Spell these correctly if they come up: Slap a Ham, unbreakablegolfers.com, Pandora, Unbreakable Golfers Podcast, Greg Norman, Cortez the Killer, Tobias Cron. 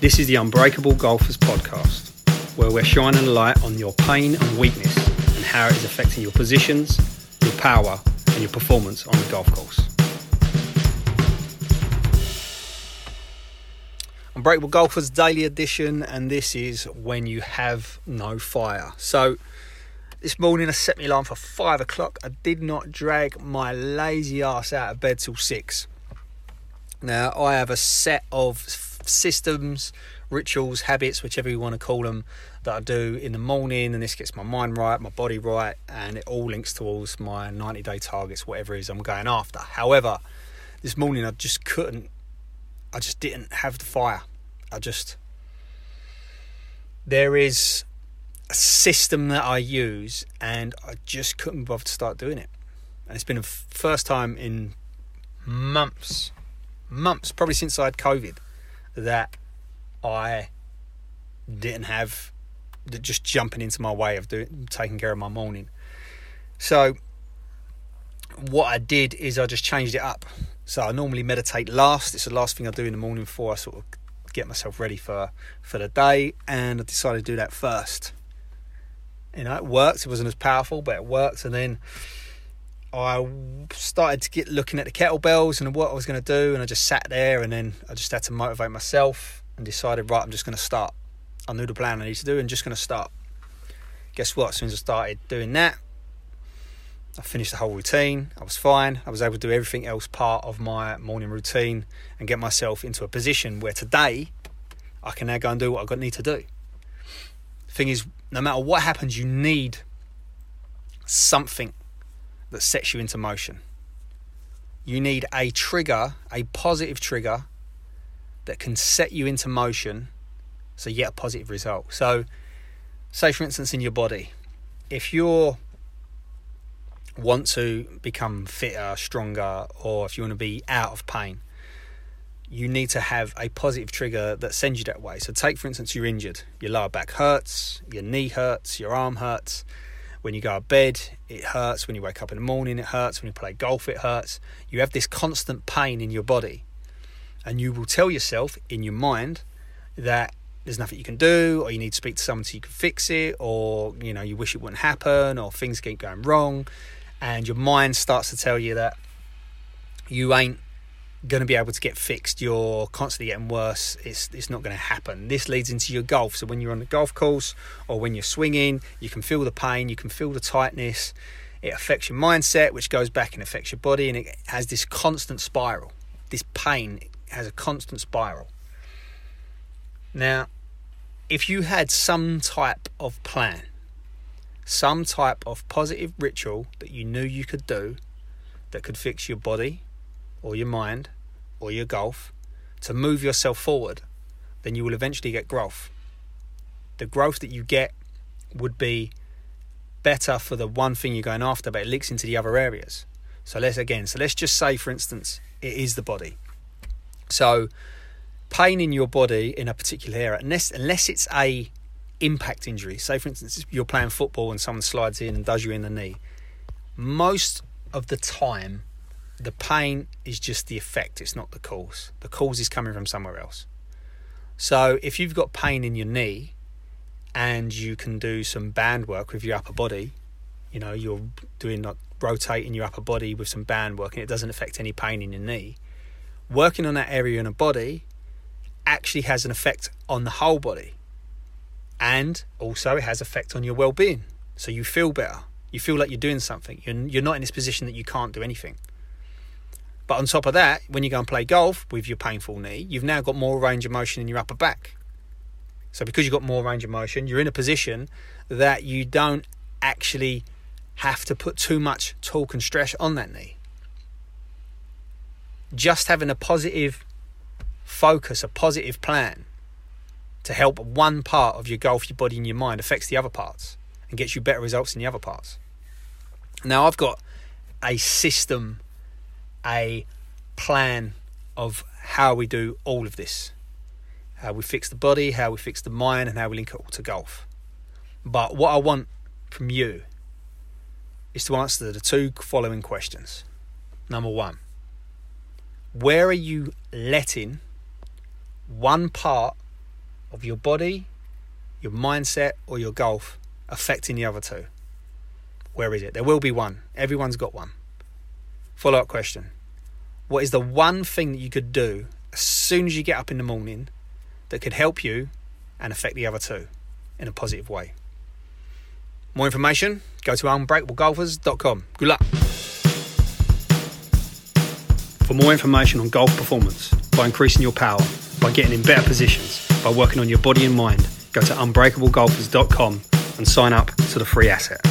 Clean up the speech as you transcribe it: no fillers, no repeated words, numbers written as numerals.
This is the Unbreakable Golfers Podcast, where we're shining a light on your pain and weakness and how it is affecting your positions, your power and your performance on the golf course. Unbreakable Golfers Daily Edition, and this is when you have no fire. So this morning I set my alarm for 5 o'clock. I did not drag my lazy ass out of bed till 6. Now I have a set of systems, rituals, habits, whichever you want to call them, that I do in the morning, and this gets my mind right, my body right, and it all links towards my 90-day targets, whatever it is I'm going after. However, this morning I just couldn't. I just didn't have the fire. There is a system that I use and I just couldn't bother to start doing it. And it's been the first time in months, probably since I had COVID, that I didn't have just jumping into my way of taking care of my morning. So what I did is I just changed it up. So I normally meditate last. It's the last thing I do in the morning before I sort of get myself ready for the day. And I decided to do that first. You know, it worked. It wasn't as powerful, but it worked. And then I started to get looking at the kettlebells and what I was going to do. And I just sat there, and then I just had to motivate myself and decided, right, I'm just going to start. I knew the plan I needed to do and just going to start. Guess what? As soon as I started doing that, I finished the whole routine. I was fine. I was able to do everything else part of my morning routine and get myself into a position where today I can now go and do what I need to do. The thing is, no matter what happens, you need something that sets you into motion. You need a trigger, a positive trigger that can set you into motion, so you get a positive result. So, say for instance in your body, if you're want to become fitter, stronger, or if you want to be out of pain, you need to have a positive trigger that sends you that way. So take, for instance, you're injured. Your lower back hurts, your knee hurts, your arm hurts. When you go to bed, it hurts. When you wake up in the morning, it hurts. When you play golf, it hurts. You have this constant pain in your body. And you will tell yourself in your mind that there's nothing you can do, or you need to speak to someone so you can fix it, or you know, you wish it wouldn't happen, or things keep going wrong. And your mind starts to tell you that you ain't going to be able to get fixed. You're constantly getting worse. It's not going to happen. This leads into your golf. So when you're on the golf course or when you're swinging, you can feel the pain. You can feel the tightness. It affects your mindset, which goes back and affects your body. And it has this constant spiral. This pain has a constant spiral. Now, if you had some type of plan, some type of positive ritual that you knew you could do that could fix your body or your mind or your golf to move yourself forward, then you will eventually get growth. The growth that you get would be better for the one thing you're going after, but it leaks into the other areas. So let's just say, for instance, it is the body. So pain in your body in a particular area, unless it's a impact injury. Say for instance you're playing football and someone slides in and does you in the knee. Most of the time the pain is just the effect, it's not the cause. The cause is coming from somewhere else. So if you've got pain in your knee and you can do some band work with your upper body, you know, you're doing like rotating your upper body with some band work and it doesn't affect any pain in your knee, working on that area in the body actually has an effect on the whole body. And also it has effect on your well-being. So you feel better. You feel like you're doing something. You're not in this position that you can't do anything. But on top of that, when you go and play golf with your painful knee, you've now got more range of motion in your upper back. So because you've got more range of motion, you're in a position that you don't actually have to put too much torque and stress on that knee. Just having a positive focus, a positive plan, to help one part of your golf, your body and your mind affects the other parts and gets you better results in the other parts. Now I've got a system, a plan of how we do all of this. How we fix the body, how we fix the mind and how we link it all to golf. But what I want from you is to answer the two following questions. Number one, where are you letting one part of your body, your mindset, or your golf affecting the other two? Where is it? There will be one. Everyone's got one. Follow-up question. What is the one thing that you could do as soon as you get up in the morning that could help you and affect the other two in a positive way? More information, go to unbreakablegolfers.com. Good luck. For more information on golf performance, by increasing your power, by getting in better positions, by working on your body and mind, go to unbreakablegolfers.com and sign up to the free asset.